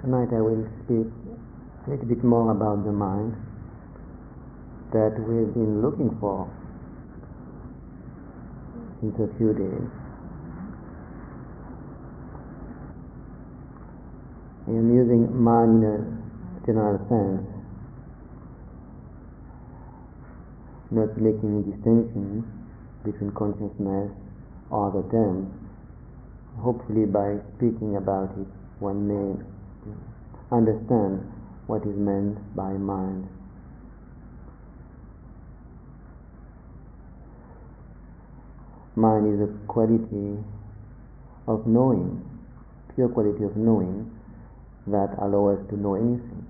Tonight I will speak a little bit more about the mind that we've been looking for since a few days. I am using mind in a general sense, not making a distinction between consciousness or the terms. Hopefully by speaking about it, one may understand what is meant by mind. Mind is a quality of knowing, pure quality of knowing, that allows us to know anything.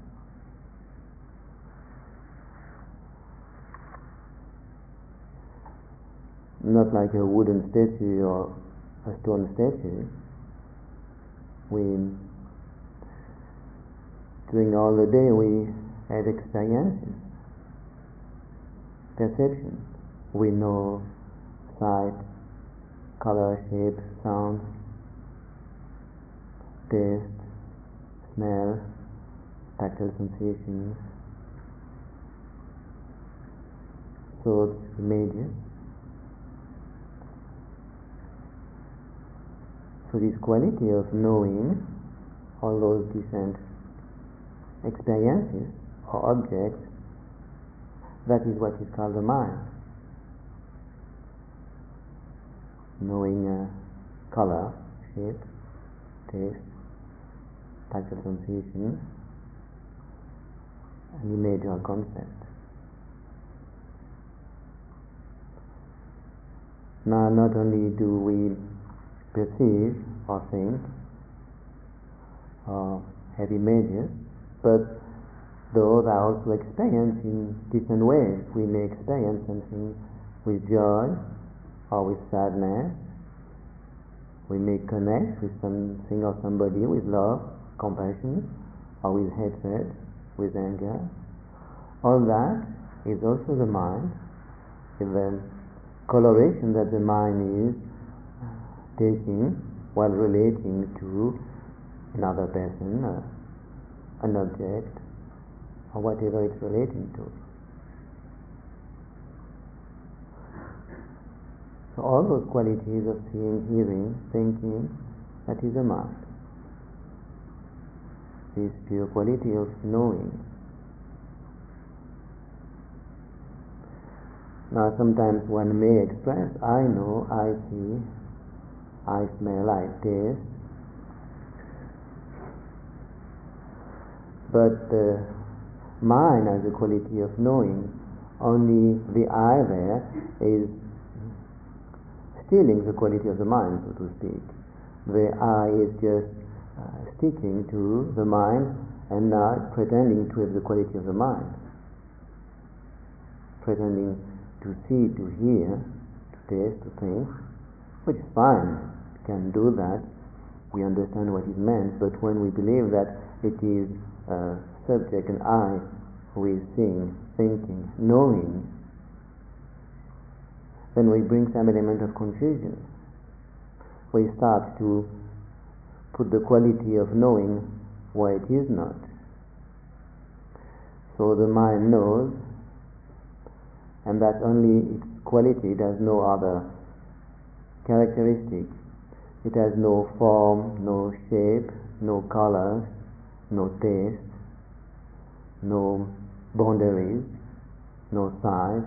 Not like a wooden statue or a stone statue. During all the day we have experiences, perceptions. We know sight, color, shape, sound, taste, smell, tactile sensations, thoughts, images. So this quality of knowing all those different experiences or objects, that is what is called the mind. Knowing color, shape, taste, tactile sensations, an image or concept. Now, not only do we perceive or think or have images, but those are also experienced in different ways. We may experience something with joy or with sadness. We may connect with something or somebody with love, compassion, or with hatred, with anger. All that is also the mind. The coloration that the mind is taking while relating to another person, an object, or whatever it's relating to. So all those qualities of seeing, hearing, thinking, that is the mind. This pure quality of knowing. Now sometimes one may express, I know, I see, I smell, I taste, but mind has the quality of knowing. Only the I there is stealing the quality of the mind, so to speak. The I is just sticking to the mind and not pretending to have the quality of the mind. Pretending to see, to hear, to taste, to think, which is fine, we can do that, we understand what is meant, but when we believe that it is subject and I who is seeing, thinking, knowing, then we bring some element of confusion. We start to put the quality of knowing where it is not. So the mind knows, and that's only its quality, it has no other characteristic. It has no form, no shape, no color, no taste, no boundaries, no size.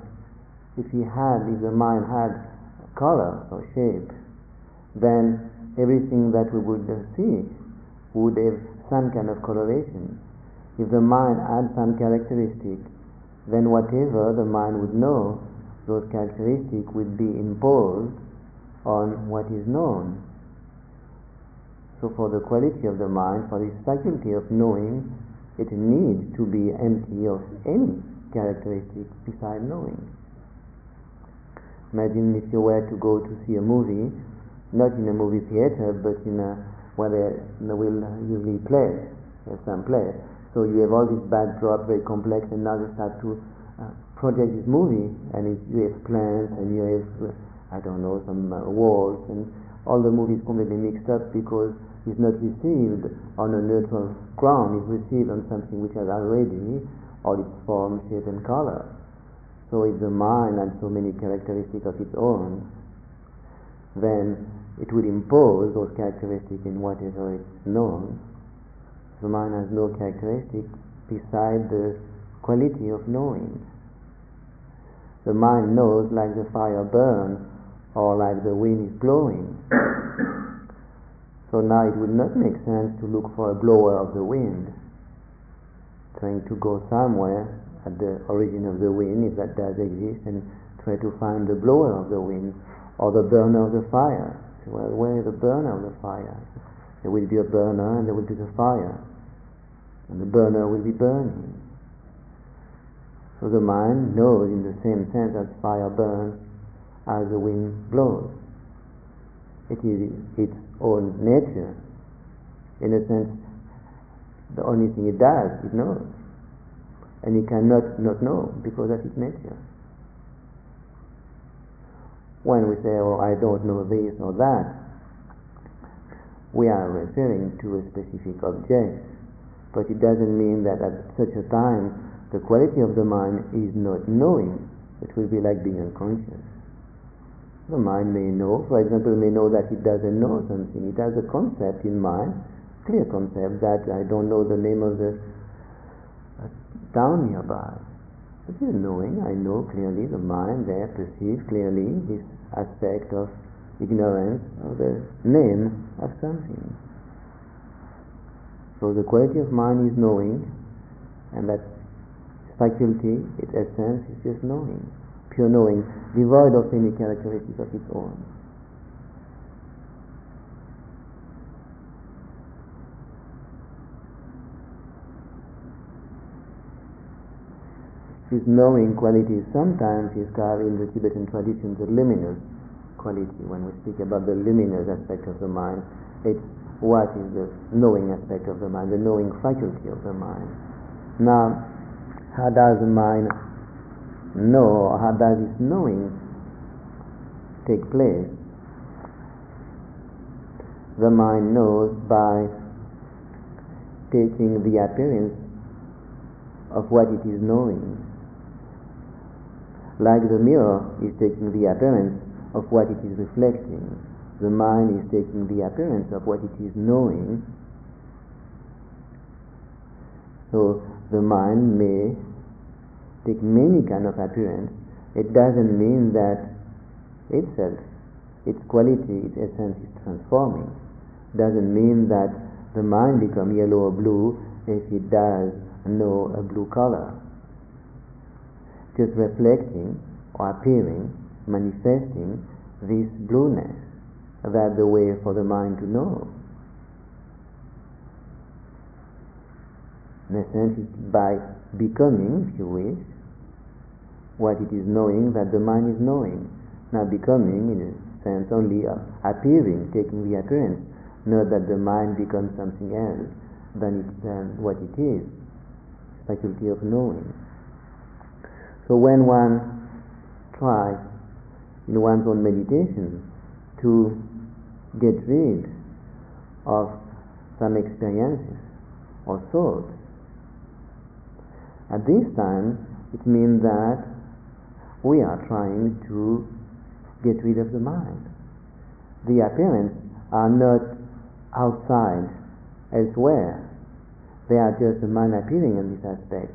If the mind had color or shape, then everything that we would see would have some kind of coloration. If the mind had some characteristic, then whatever the mind would know, those characteristics would be imposed on what is known. So for the quality of the mind, for this faculty of knowing, it needs to be empty of any characteristic besides knowing. Imagine if you were to go to see a movie, not in a movie theater, but where they will usually play, some play. So you have all this backdrop, very complex, and now you start to project this movie, and you have plants, and you have, some walls, and all the movie is completely mixed up because is not received on a neutral ground, is received on something which has already all its form, shape and color. So if the mind has so many characteristics of its own, then it will impose those characteristics in whatever is known. The mind has no characteristics beside the quality of knowing. The mind knows like the fire burns or like the wind is blowing. So now it would not make sense to look for a blower of the wind. Trying to go somewhere at the origin of the wind, if that does exist, and try to find the blower of the wind or the burner of the fire. Well, where is the burner of the fire? There will be a burner and there will be the fire. And the burner will be burning. So the mind knows in the same sense as fire burns, as the wind blows. It is its own nature. In a sense, the only thing it does, it knows, and it cannot not know, because that's its nature. When we say, "Oh, I don't know this or that," we are referring to a specific object, but it doesn't mean that at such a time the quality of the mind is not knowing. It will be like being unconscious. The mind may know, for example, may know that it doesn't know something. It has a concept in mind, clear concept, that I don't know the name of the town nearby. This is knowing. I know clearly, the mind there perceives clearly this aspect of ignorance of the name of something. So the quality of mind is knowing, and that faculty, its essence, is just knowing. Pure knowing, devoid of any characteristic of its own. This knowing quality sometimes is called in the Tibetan tradition the luminous quality. When we speak about the luminous aspect of the mind, it's what is the knowing aspect of the mind, the knowing faculty of the mind. Now, how does the mind know, or how does this knowing take place? The mind knows by taking the appearance of what it is knowing, like the mirror is taking the appearance of what it is reflecting. The mind is taking the appearance of what it is knowing. So the mind may take many kind of appearance. It doesn't mean that itself, its quality, its essence is transforming. Doesn't mean that the mind becomes yellow or blue if it does know a blue color. Just reflecting or appearing, manifesting this blueness. That's the way for the mind to know. In a sense, it's by becoming, if you wish, what it is knowing that the mind is knowing. Now becoming, in a sense, only appearing, taking the appearance, not that the mind becomes something else than what it is, faculty of knowing. So when one tries in one's own meditation to get rid of some experiences or thoughts, at this time, it means that we are trying to get rid of the mind. The appearances are not outside, elsewhere. They are just the mind appearing in this aspect.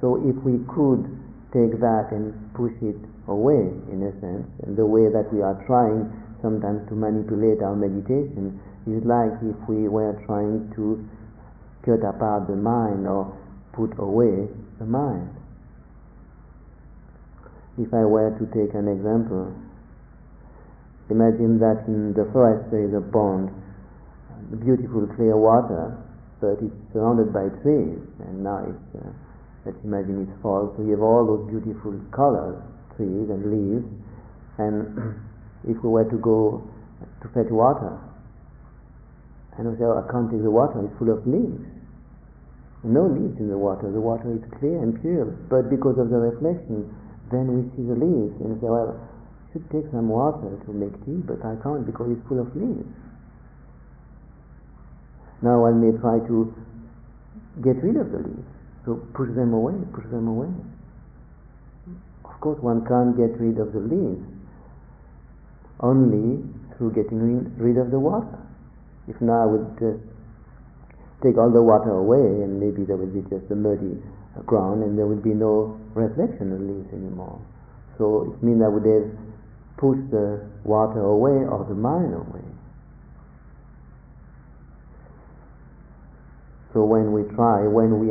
So if we could take that and push it away, in a sense, and the way that we are trying sometimes to manipulate our meditation is like if we were trying to cut apart the mind or put away the mind. If I were to take an example, imagine that in the forest there is a pond, beautiful clear water, but it's surrounded by trees, and now let's imagine it's fall, so you have all those beautiful colors, trees and leaves, and if we were to go to fetch water, and we say, "Oh, I can't take the water, it's full of leaves." No leaves in the water is clear and pure, but because of the reflection, then we see the leaves and say, "Well, I should take some water to make tea, but I can't because it's full of leaves." Now one may try to get rid of the leaves, so push them away. Of course one can't get rid of the leaves only through getting rid of the water. If now I would take all the water away, and maybe there would be just a muddy ground and there would be no reflection of leaves anymore. So it means I would have pushed the water away or the mind away. So when we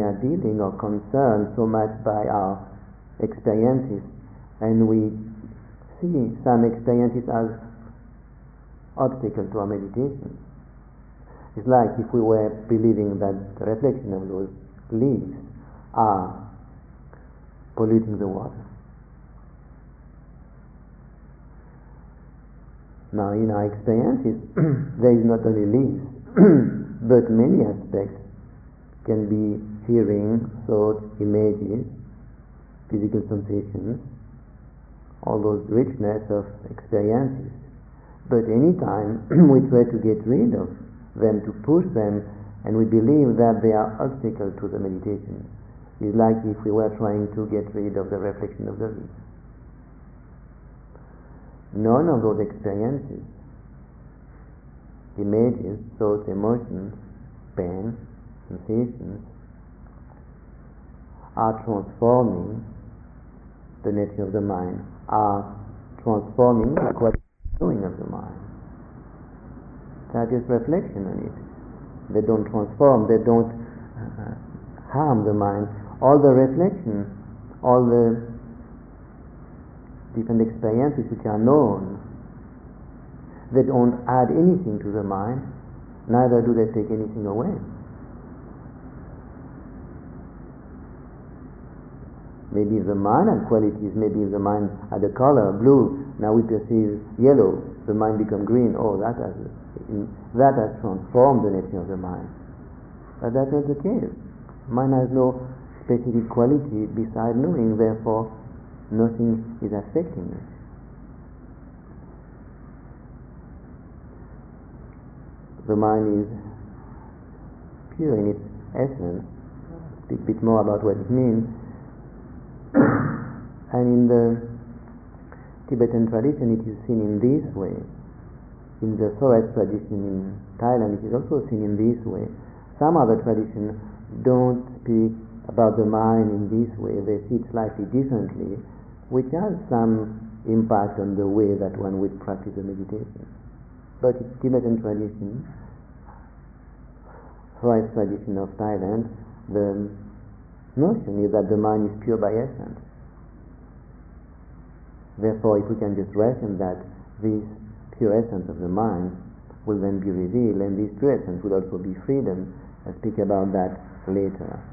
are dealing or concerned so much by our experiences, and we see some experiences as obstacles to our meditation, it's like if we were believing that the reflection of those leaves are polluting the water. Now in our experiences there is not only leaves but many aspects. Can be hearing, thoughts, images, physical sensations, all those richness of experiences. But any time we try to get rid of them, to push them, and we believe that they are obstacles to the meditation. It's like if we were trying to get rid of the reflection of the leaves. None of those experiences, images, thoughts, emotions, pain, sensations are transforming the nature of the mind, are transforming the doing of the mind. That is reflection on it. They don't transform, they don't harm the mind. All the reflection, all the different experiences which are known, they don't add anything to the mind, neither do they take anything away. Maybe the mind had qualities, maybe the mind had a color, blue, now we perceive yellow, the mind become green, that has transformed the nature of the mind. But that's not the case. Mind has no specific quality besides knowing, therefore nothing is affecting it. The mind is pure in its essence. Speak a bit more about what it means. And in the Tibetan tradition it is seen in this way. In the forest tradition in Thailand it is also seen in this way. Some other traditions don't speak about the mind in this way. They see it slightly differently, which has some impact on the way that one would practice the meditation. But in Tibetan tradition, forest tradition of Thailand, the notion is that the mind is pure by essence. Therefore, if we can just reckon that this pure essence of the mind will then be revealed, and this pure essence will also be freedom. I'll speak about that later.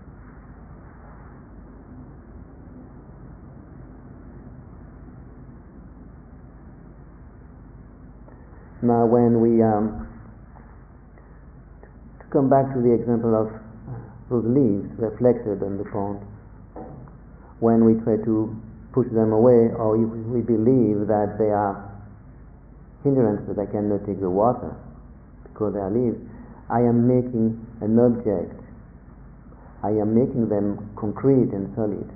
Now, when we to come back to the example of those leaves reflected on the pond, when we try to push them away, or if we believe that they are hindrance, that I cannot take the water because they are leaves, I am making an object. I am making them concrete and solid.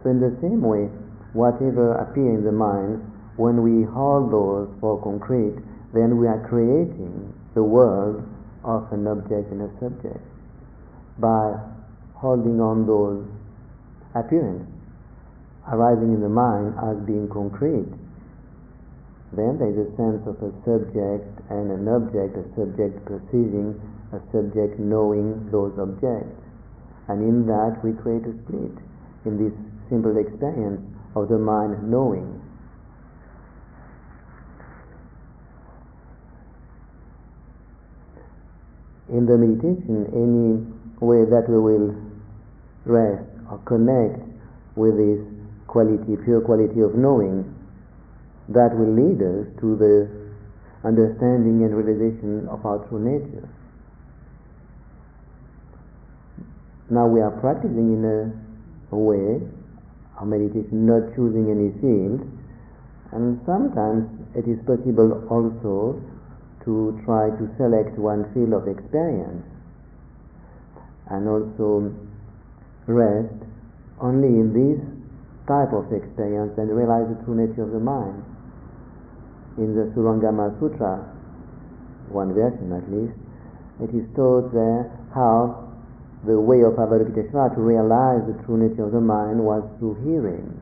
So in the same way, whatever appears in the mind, when we hold those for concrete, then we are creating the world of an object and a subject by holding on those appearances arising in the mind as being concrete. Then there is a sense of a subject and an object, a subject perceiving, a subject knowing those objects. And in that we create a split, in this simple experience of the mind knowing. In the meditation, any way that we will rest or connect with this quality, pure quality of knowing, that will lead us to the understanding and realization of our true nature. Now we are practicing in a way, our meditation, not choosing any field, and sometimes it is possible also to to try to select one field of experience, and also rest only in this type of experience and realize the true nature of the mind. In the Surangama Sutra, one version at least, it is taught there how the way of Avalokiteshvara to realize the true nature of the mind was through hearing.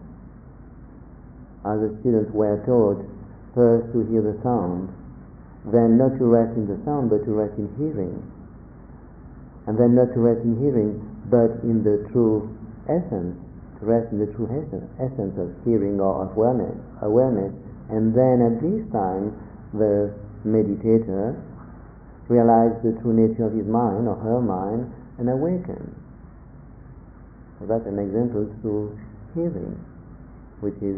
As the students were taught, first to hear the sound, then not to rest in the sound but to rest in hearing, and then not to rest in hearing but in the true essence, to rest in the true essence of hearing or of awareness. And then at this time the meditator realized the true nature of his mind or her mind and awaken. So that's an example through hearing, which is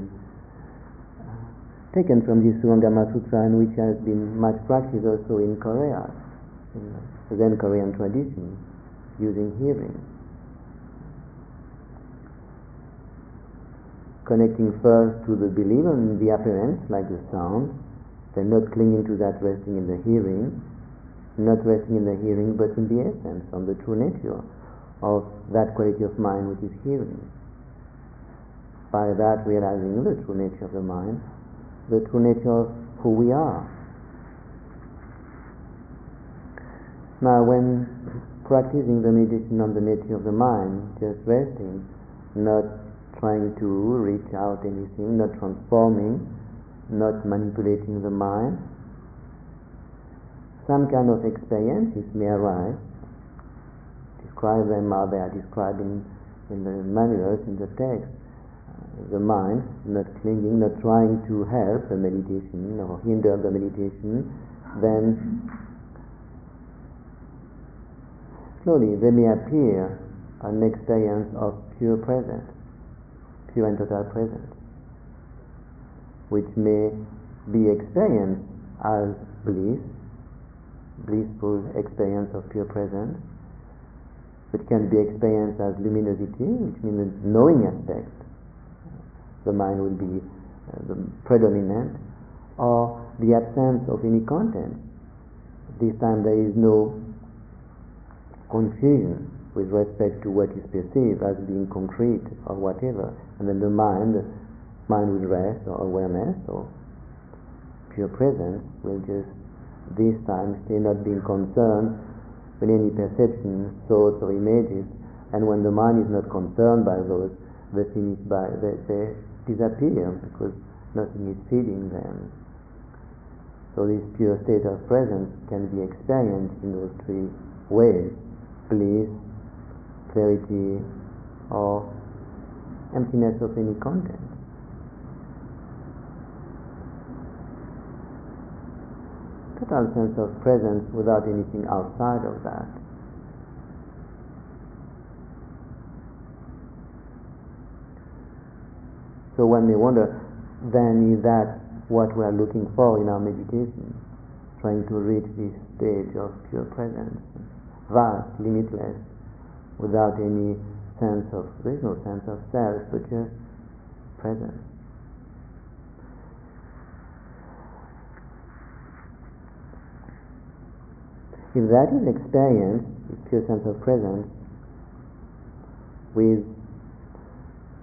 taken from the Surangama Sutra, and which has been much practiced also in Korea, in the Zen Korean tradition, using hearing. Connecting first to the believer in the appearance, like the sound, then not clinging to that, resting in the hearing, not resting in the hearing but in the essence, on the true nature of that quality of mind which is hearing. By that, realizing the true nature of the mind, the true nature of who we are. Now, when practicing the meditation on the nature of the mind, just resting, not trying to reach out anything, not transforming, not manipulating the mind, some kind of experiences may arise. Describe them how they are described in the manuals, in the text. The mind, not clinging, not trying to help the meditation or hinder the meditation, then slowly there may appear an experience of pure presence, pure and total presence, which may be experienced as bliss, blissful experience of pure presence, which can be experienced as luminosity, which means the knowing aspect, the mind will be the predominant, or the absence of any content. This time there is no confusion with respect to what is perceived as being concrete or whatever, and then the mind will rest, or awareness or pure presence will just this time still not being concerned with any perception, thoughts or images. And when the mind is not concerned by those, they disappear because nothing is feeding them. So this pure state of presence can be experienced in those three ways: bliss, clarity, or emptiness of any content. Total sense of presence without anything outside of that. So one may wonder, then is that what we are looking for in our meditation? Trying to reach this stage of pure presence, vast, limitless, without any sense of, there is no sense of self, but just presence. If that is experienced, this pure sense of presence, with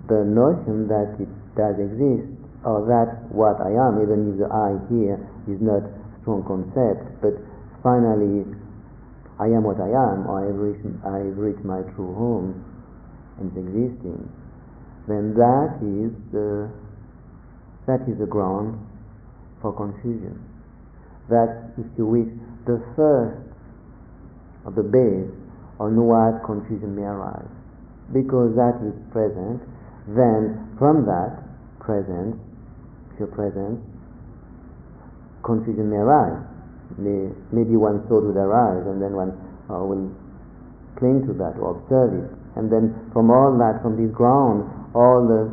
the notion that it does exist, or that what I am, even if the I here is not a strong concept, but finally I am what I am, or I've reached my true home and it's existing, then that is the ground for confusion. That, if you wish, the first of the base on what confusion may arise, because that is present. Then from that presence, pure presence, confusion may arise. Maybe one thought would arise, and then one will cling to that or observe it, and then from all that, from this ground, all the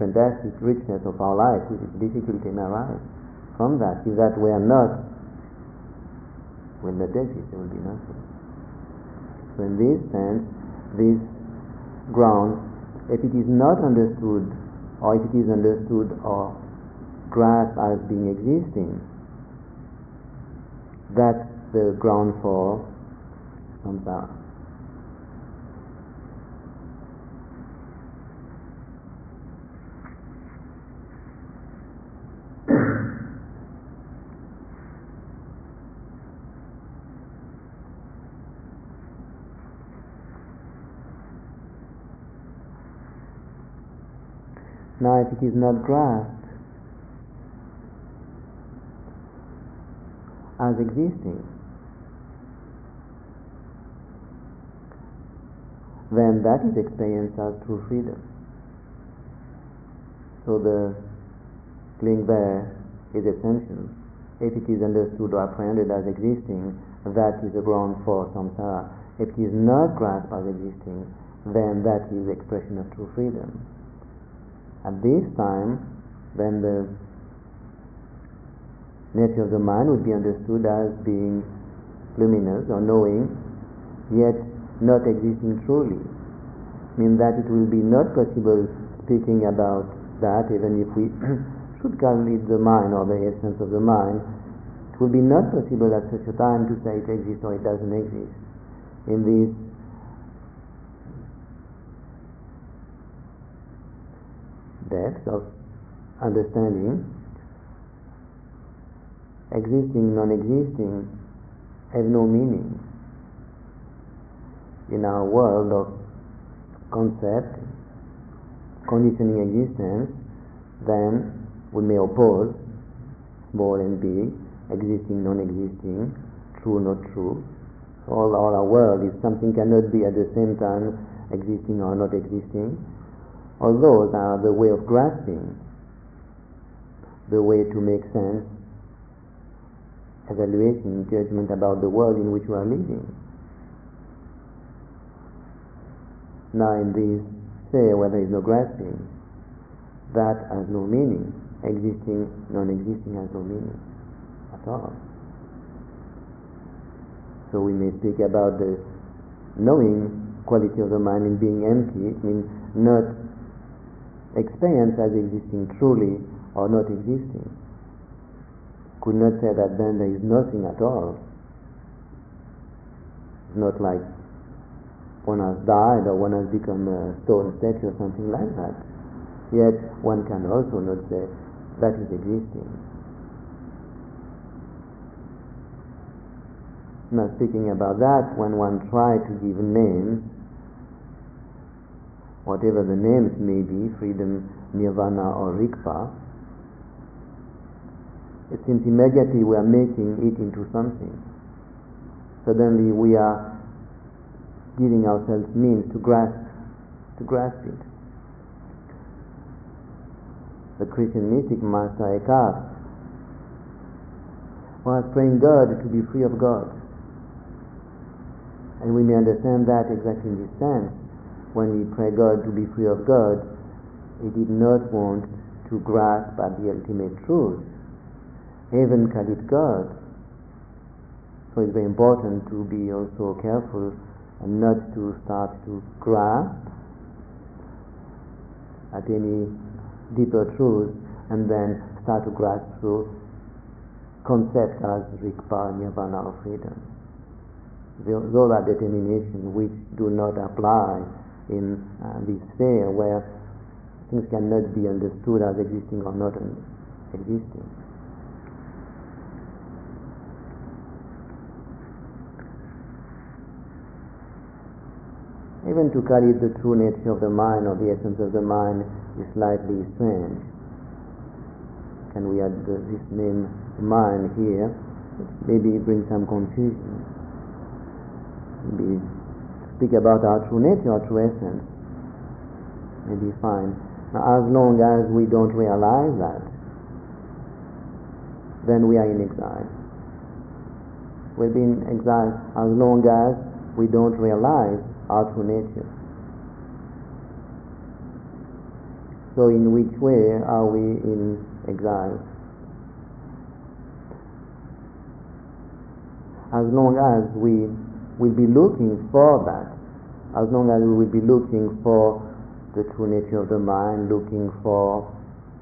fantastic richness of our life, which is difficulty, may arise from that. If that were not, when the death is, there will be nothing. So in this sense, this ground, if it is not understood, or if it is understood or grasped as being existing, That's the ground for samsara. Now, if it is not grasped as existing, then that is experienced as true freedom. So the link there is essential. If it is understood or apprehended as existing, that is the ground for samsara. If it is not grasped as existing, then that is the expression of true freedom. At this time, then the nature of the mind would be understood as being luminous or knowing, yet not existing truly. Mean that it will be not possible speaking about that, even if we should calculate the mind or the essence of the mind. It will be not possible at such a time to say it exists or it doesn't exist. In this depth of understanding, existing, non-existing have no meaning. In our world of concept, conditioning existence, then we may oppose small and big, existing, non-existing, true, not true. All our world is something cannot be at the same time existing or not existing. All those are the way of grasping, the way to make sense, evaluation, judgment about the world in which we are living. Now in this sphere where there is no grasping, that has no meaning. Existing, non-existing has no meaning at all. So we may speak about the knowing quality of the mind in being empty. It means not experience as existing truly or not existing. Could not say that then there is nothing at all. It's not like one has died or one has become a stone statue or something like that. Yet one can also not say that is existing. Now, speaking about that, when one tries to give names, whatever the names may be, freedom, nirvana or rikpa, it seems immediately we are making it into something. Suddenly we are giving ourselves means to grasp it. The Christian mystic Master Eckhart was praying God to be free of God. And we may understand that exactly in this sense. When we pray God to be free of God, he did not want to grasp at the ultimate truth, even call it God. So it's very important to be also careful and not to start to grasp at any deeper truth and then start to grasp through concepts as rikpa, nirvana or freedom. Those are determinations which do not apply in this sphere where things cannot be understood as existing or not existing. Even to call it the true nature of the mind or the essence of the mind is slightly strange. Can we add this name mind here? Maybe bring some confusion. Maybe speak about our true nature, our true essence, may be fine. Now, as long as we don't realize that, then we are in exile. We'll be in exile as long as we don't realize our true nature. So in which way are we in exile? As long as we will be looking for that, as long as we will be looking for the true nature of the mind, looking for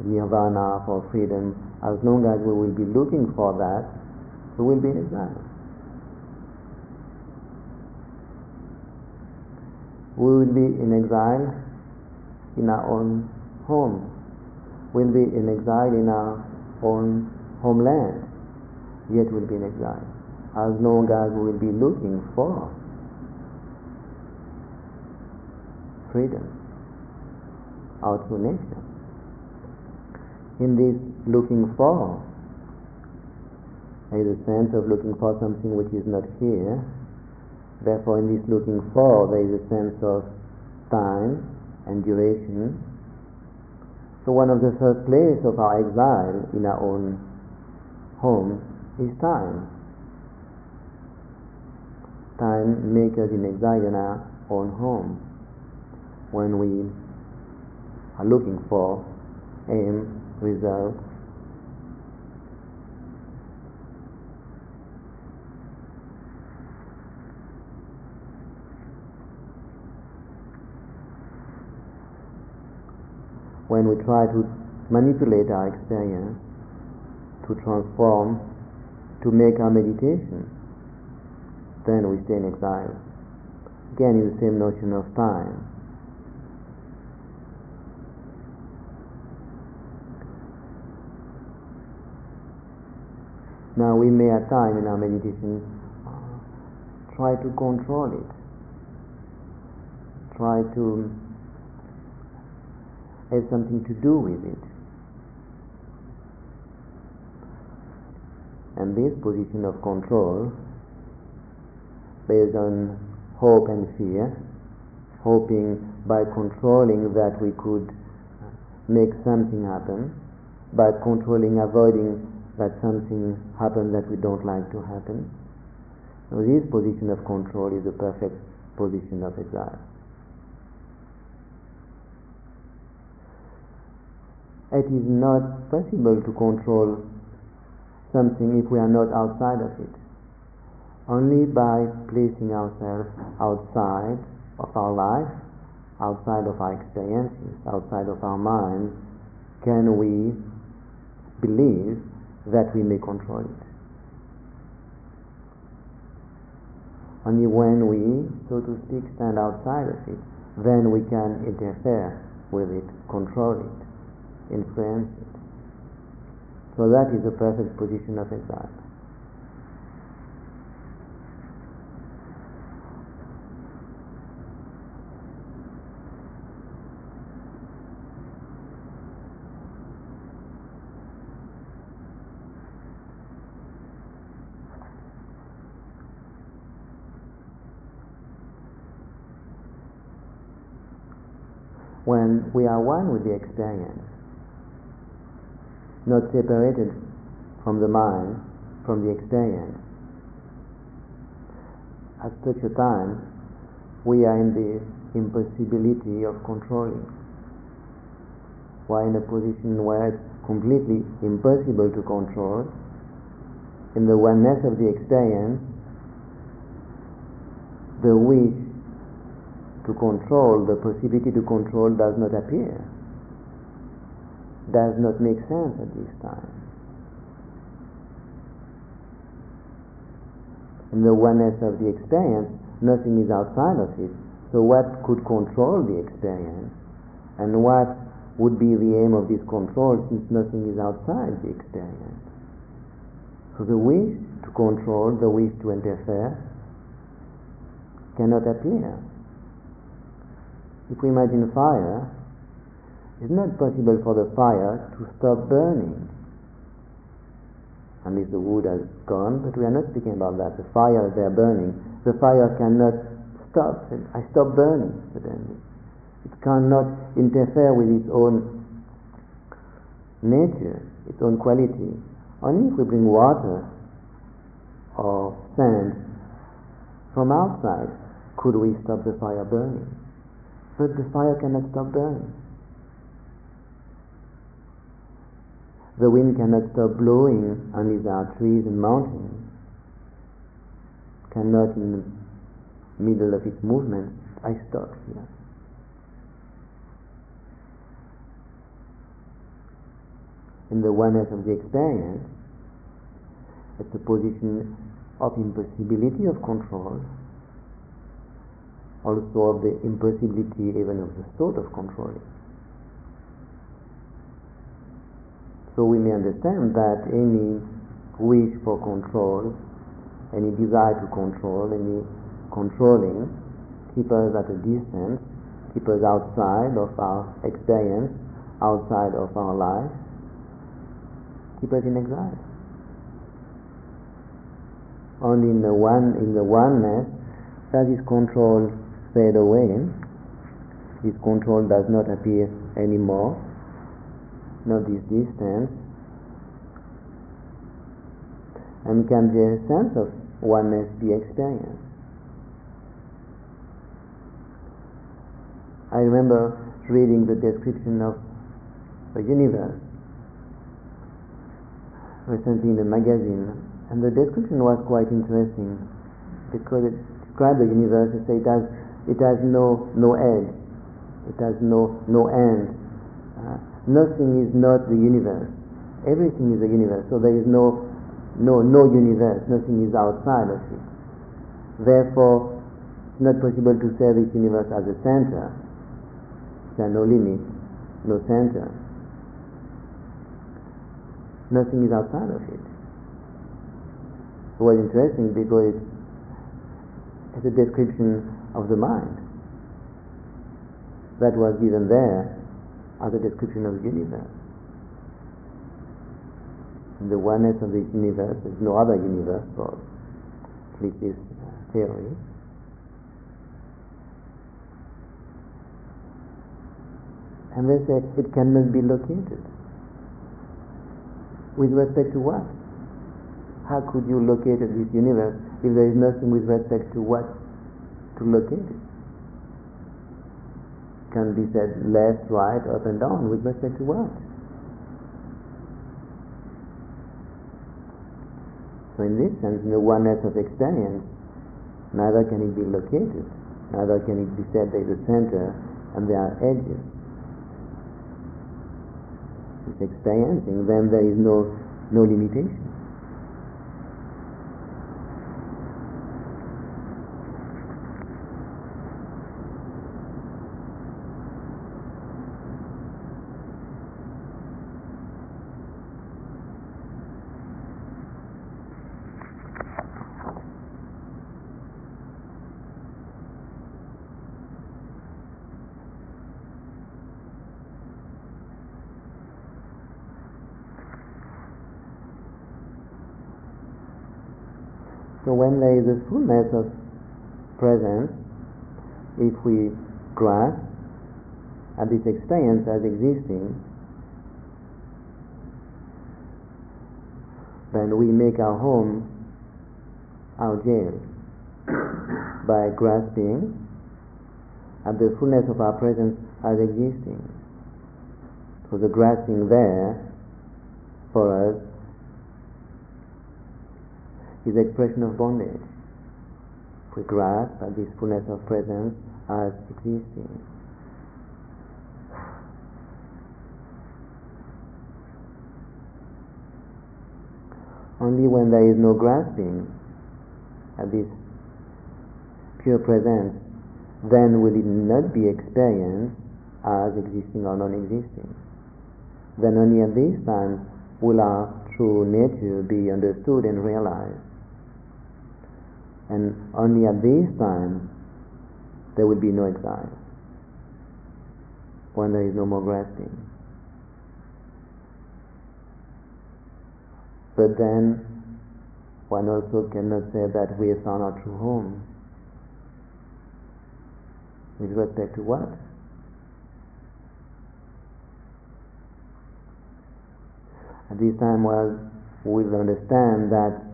nirvana, for freedom, as long as we will be looking for that, we wouldn't be in His love. We would be in exile in our own home. We would be in exile in our own homeland. Yet we will be in exile, as long as we will be looking for freedom, alternation. In this looking for, there is a sense of looking for something which is not here. Therefore, in this looking for, there is a sense of time and duration. So, one of the first places of our exile in our own home is time. Time makes us in exile in our own home when we are looking for aim, result, when we try to manipulate our experience, to transform, to make our meditation, then we stay in exile. Again, it's the same notion of time. Now we may at times in our meditation try to control it, try to have something to do with it. And this position of control, based on hope and fear, hoping by controlling that we could make something happen, by controlling, avoiding that something happens that we don't like to happen. So this position of control is the perfect position of exile. It is not possible to control something if we are not outside of it. Only by placing ourselves outside of our life, outside of our experiences, outside of our minds, can we believe that we may control it. Only when we, so to speak, stand outside of it, then we can interfere with it, control it, influence it. So that is the perfect position of exile. When we are one with the experience, not separated from the mind, from the experience, at such a time we are in the impossibility of controlling. We are in a position where it's completely impossible to control. In the oneness of the experience, the wish to control, the possibility to control does not appear, does not make sense at this time. In the oneness of the experience, nothing is outside of it. So what could control the experience? And what would be the aim of this control since nothing is outside the experience? So the wish to control, the wish to interfere, cannot appear. If we imagine fire, it's not possible for the fire to stop burning. Unless the wood has gone, but we are not speaking about that. The fire, they are burning. The fire cannot stop. I stop burning suddenly. It cannot interfere with its own nature, its own quality. Only if we bring water or sand from outside could we stop the fire burning. But the fire cannot stop burning. The wind cannot stop blowing unless there are trees and mountains. Cannot in the middle of its movement, I stop here. In the oneness of the experience, at the position of impossibility of control, also of the impossibility even of the thought of controlling. So we may understand that any wish for control, any desire to control, any controlling keep us at a distance, keep us outside of our experience, outside of our life, keep us in exile. Only in the oneness does this control fade away. This control does not appear anymore. Not this distance, and can the sense of oneness be experienced? I remember reading the description of the universe recently in a magazine, and the description was quite interesting because it described the universe. It said it has no end, it has no end. Nothing is not the universe. Everything is the universe. So there is no universe. Nothing is outside of it. Therefore, it's not possible to say this universe as a center. There are no limits, no center. Nothing is outside of it. It was interesting because it's a description of the mind that was given there. Other description of the universe. In the oneness of this universe, there is no other universe, or at least this theory. And they say it cannot be located. With respect to what? How could you locate this universe if there is nothing with respect to what to locate it? Can be said left, right, up and down with respect to what? So in this sense, in the oneness of experience, neither can it be located, neither can it be said there is a center and there are edges. It's experiencing, then there is no limitation. So when there is a fullness of presence, if we grasp at this experience as existing, then we make our home our jail by grasping at the fullness of our presence as existing. So the grasping there for us is the expression of bondage. We grasp at this fullness of presence as existing. Only when there is no grasping at this pure presence, then will it not be experienced as existing or non-existing. Then only at this time will our true nature be understood and realized. And only at this time there will be no exile, when there is no more grasping. But then one also cannot say that we have found our true home. With respect to what? At this time we will understand that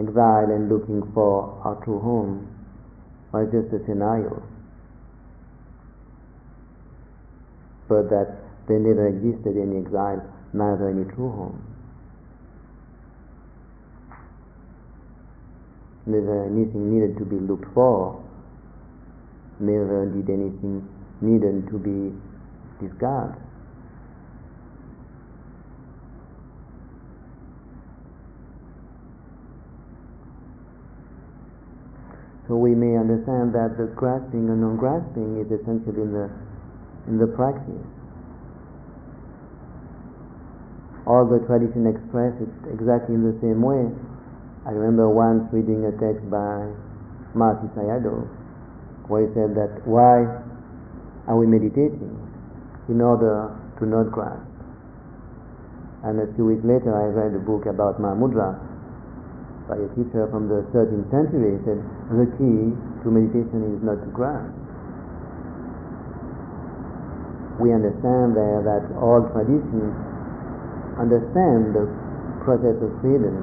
exile and looking for our true home was just a scenario, but that there never existed any exile, neither any true home, never anything needed to be looked for, never did anything needed to be discarded. So we may understand that the grasping and non-grasping is essentially in the practice. All the tradition express it exactly in the same way. I remember once reading a text by Marty Sayadaw, where he said that why are we meditating? In order to not grasp. And a few weeks later I read a book about Mahamudra by a teacher from the 13th century. He said the key to meditation is not to grasp. We understand there that all traditions understand the process of freedom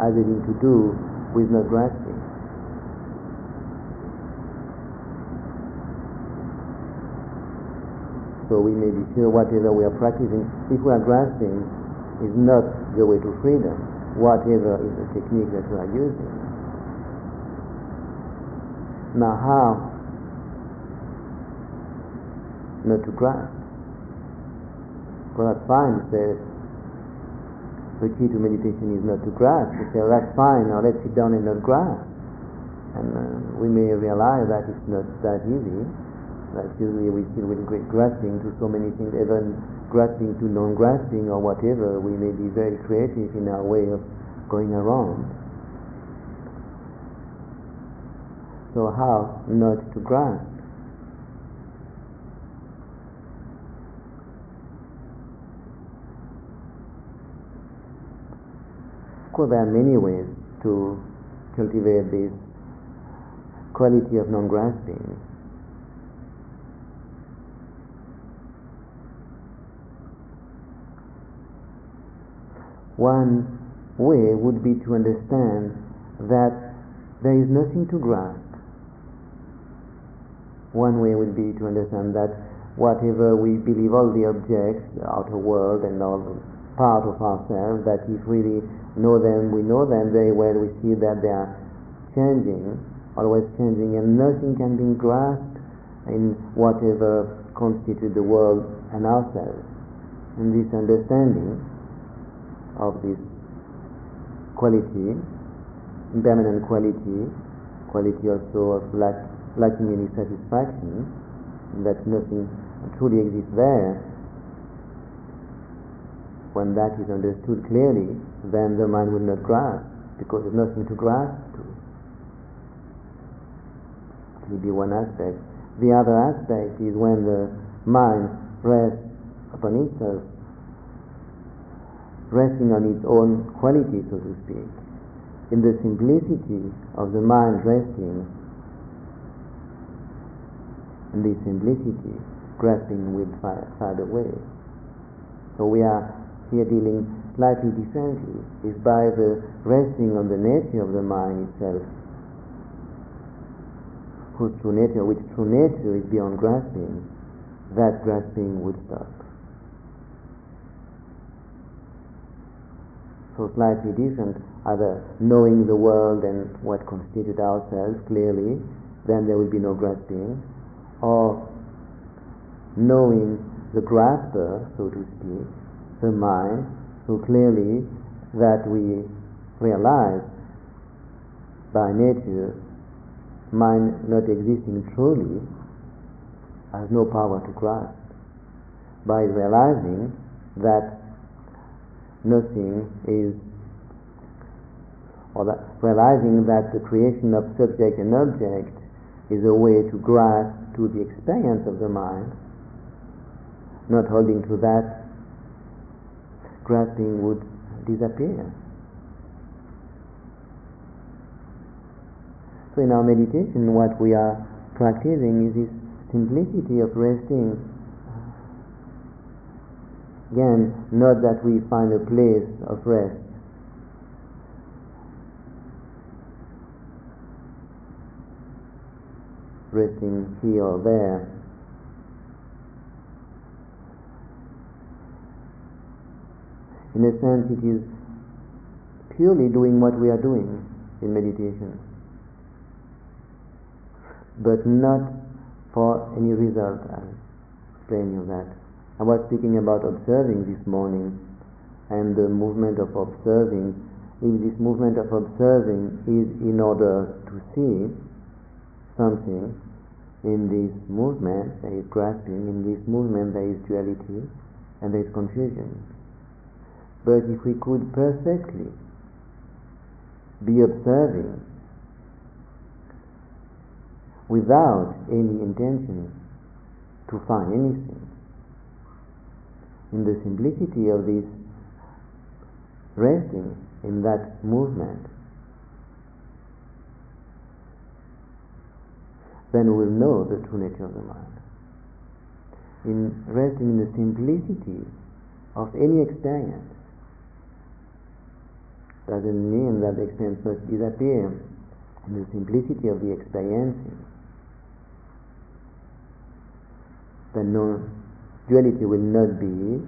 as having to do with not grasping. So we may be sure whatever we are practicing, if we are grasping, is not the way to freedom, whatever is the technique that we are using. Now how not to grasp? Well, that's fine, says the key to meditation is not to grasp. We say, that's fine, now let's sit down and not grasp. And we may realize that it's not that easy. That usually we still will grasping to so many things, even grasping to non-grasping or whatever. We may be very creative in our way of going around. So how not to grasp? Of course, there are many ways to cultivate this quality of non-grasping. One way would be to understand that there is nothing to grasp. One way would be to understand that whatever we believe, all the objects, the outer world and all the part of ourselves, that if we really know them, we know them very well, we see that they are changing, always changing, and nothing can be grasped in whatever constitutes the world and ourselves. And this understanding of this quality, impermanent quality also of lacking any satisfaction, that nothing truly exists there. When that is understood clearly, then the mind will not grasp, because there's nothing to grasp to. It will be one aspect. The other aspect is when the mind rests upon itself, resting on its own quality, so to speak, in the simplicity of the mind resting, in this simplicity, grasping will fade away. So we are here dealing slightly differently. It's by the resting on the nature of the mind itself, which true nature is beyond grasping, that grasping would stop. So slightly different, either knowing the world and what constitutes ourselves clearly, then there will be no grasping, or knowing the grasper, so to speak, the mind, so clearly that we realize by nature mind not existing truly has no power to grasp. By realizing that nothing is, or that realizing that the creation of subject and object is a way to grasp to the experience of the mind, not holding to that, grasping would disappear. So in our meditation, what we are practicing is this simplicity of resting. Again, not that we find a place of rest. Resting here or there. In a sense, it is purely doing what we are doing in meditation, but not for any result. I'll explain you that. I was speaking about observing this morning and the movement of observing if this movement of observing is in order to see something in this movement, there is grasping, in this movement there is duality and there is confusion. But if we could perfectly be observing without any intention to find anything, in the simplicity of this resting in that movement, then we will know the true nature of the mind. In resting in the simplicity of any experience, doesn't mean that the experience must disappear. In the simplicity of the experiencing, then no duality will not be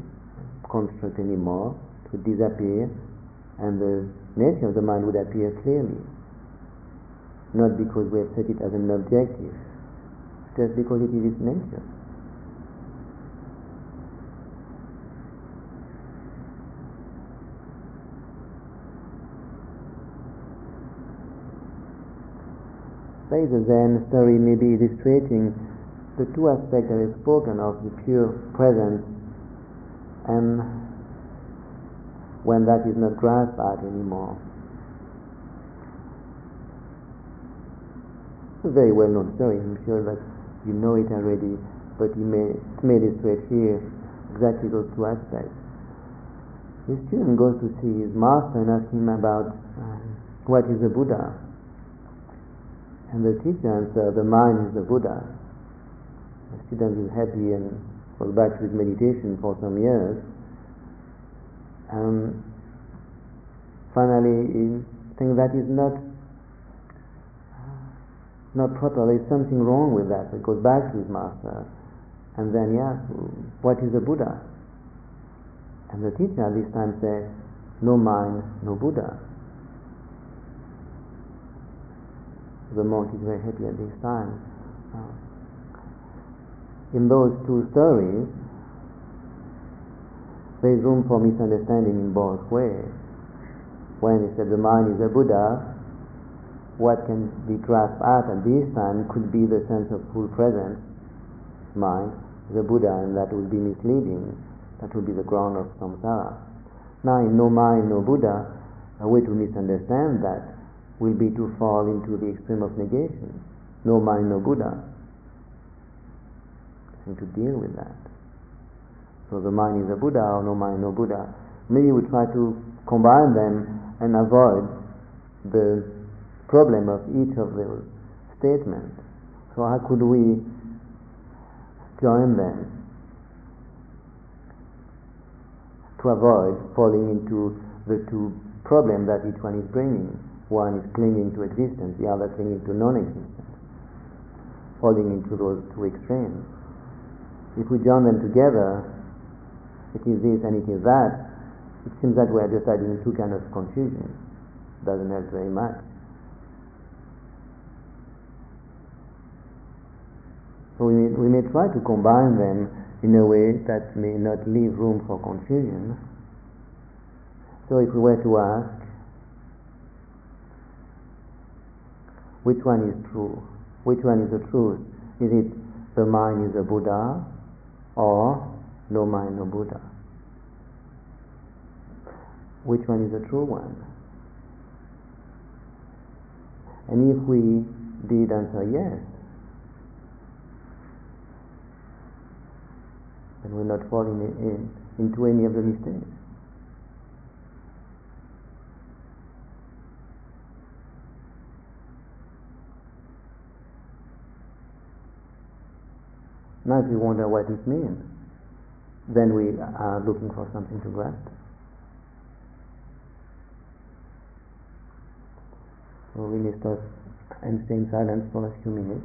construct anymore, to disappear, and the nature of the mind would appear clearly, not because we have set it as an objective, just because it is its nature. There is a Zen story maybe illustrating the two aspects that is spoken of, the pure presence, and when that is not grasped at anymore. It's a very well-known story, I'm sure that you know it already, but it may illustrate here exactly those two aspects. His student goes to see his master and asks him about what is the Buddha. And the teacher answers, the mind is the Buddha. The student is happy and goes back to his meditation for some years. And finally, he thinks that is not proper, there is something wrong with that. He goes back to his master. And then he asks, what is the Buddha? And the teacher this time says, no mind, no Buddha. The monk is very happy at this time. In those two stories, there is room for misunderstanding in both ways. When he said the mind is a Buddha, what can be grasped at this time could be the sense of full presence, mind, the Buddha, and that would be misleading. That would be the ground of samsara. Now, in no mind, no Buddha, a way to misunderstand that will be to fall into the extreme of negation. No mind, no Buddha. And to deal with that. So the mind is a Buddha or no mind, no Buddha. Maybe we try to combine them and avoid the problem of each of those statements. So how could we join them to avoid falling into the two problems that each one is bringing? One is clinging to existence, the other clinging to non-existence, falling into those two extremes. If we join them together, it is this and it is that, it seems that we are just adding two kinds of confusion. It doesn't help very much. So we may try to combine them in a way that may not leave room for confusion. So if we were to ask, which one is true? Which one is the truth? Is it the mind is a Buddha or no mind, no Buddha? Which one is the true one? And if we did answer yes, then we're not falling into any of the mistakes. Now if we wonder what it means, then we are looking for something to grasp. So we will stop and stay in silence for a few minutes.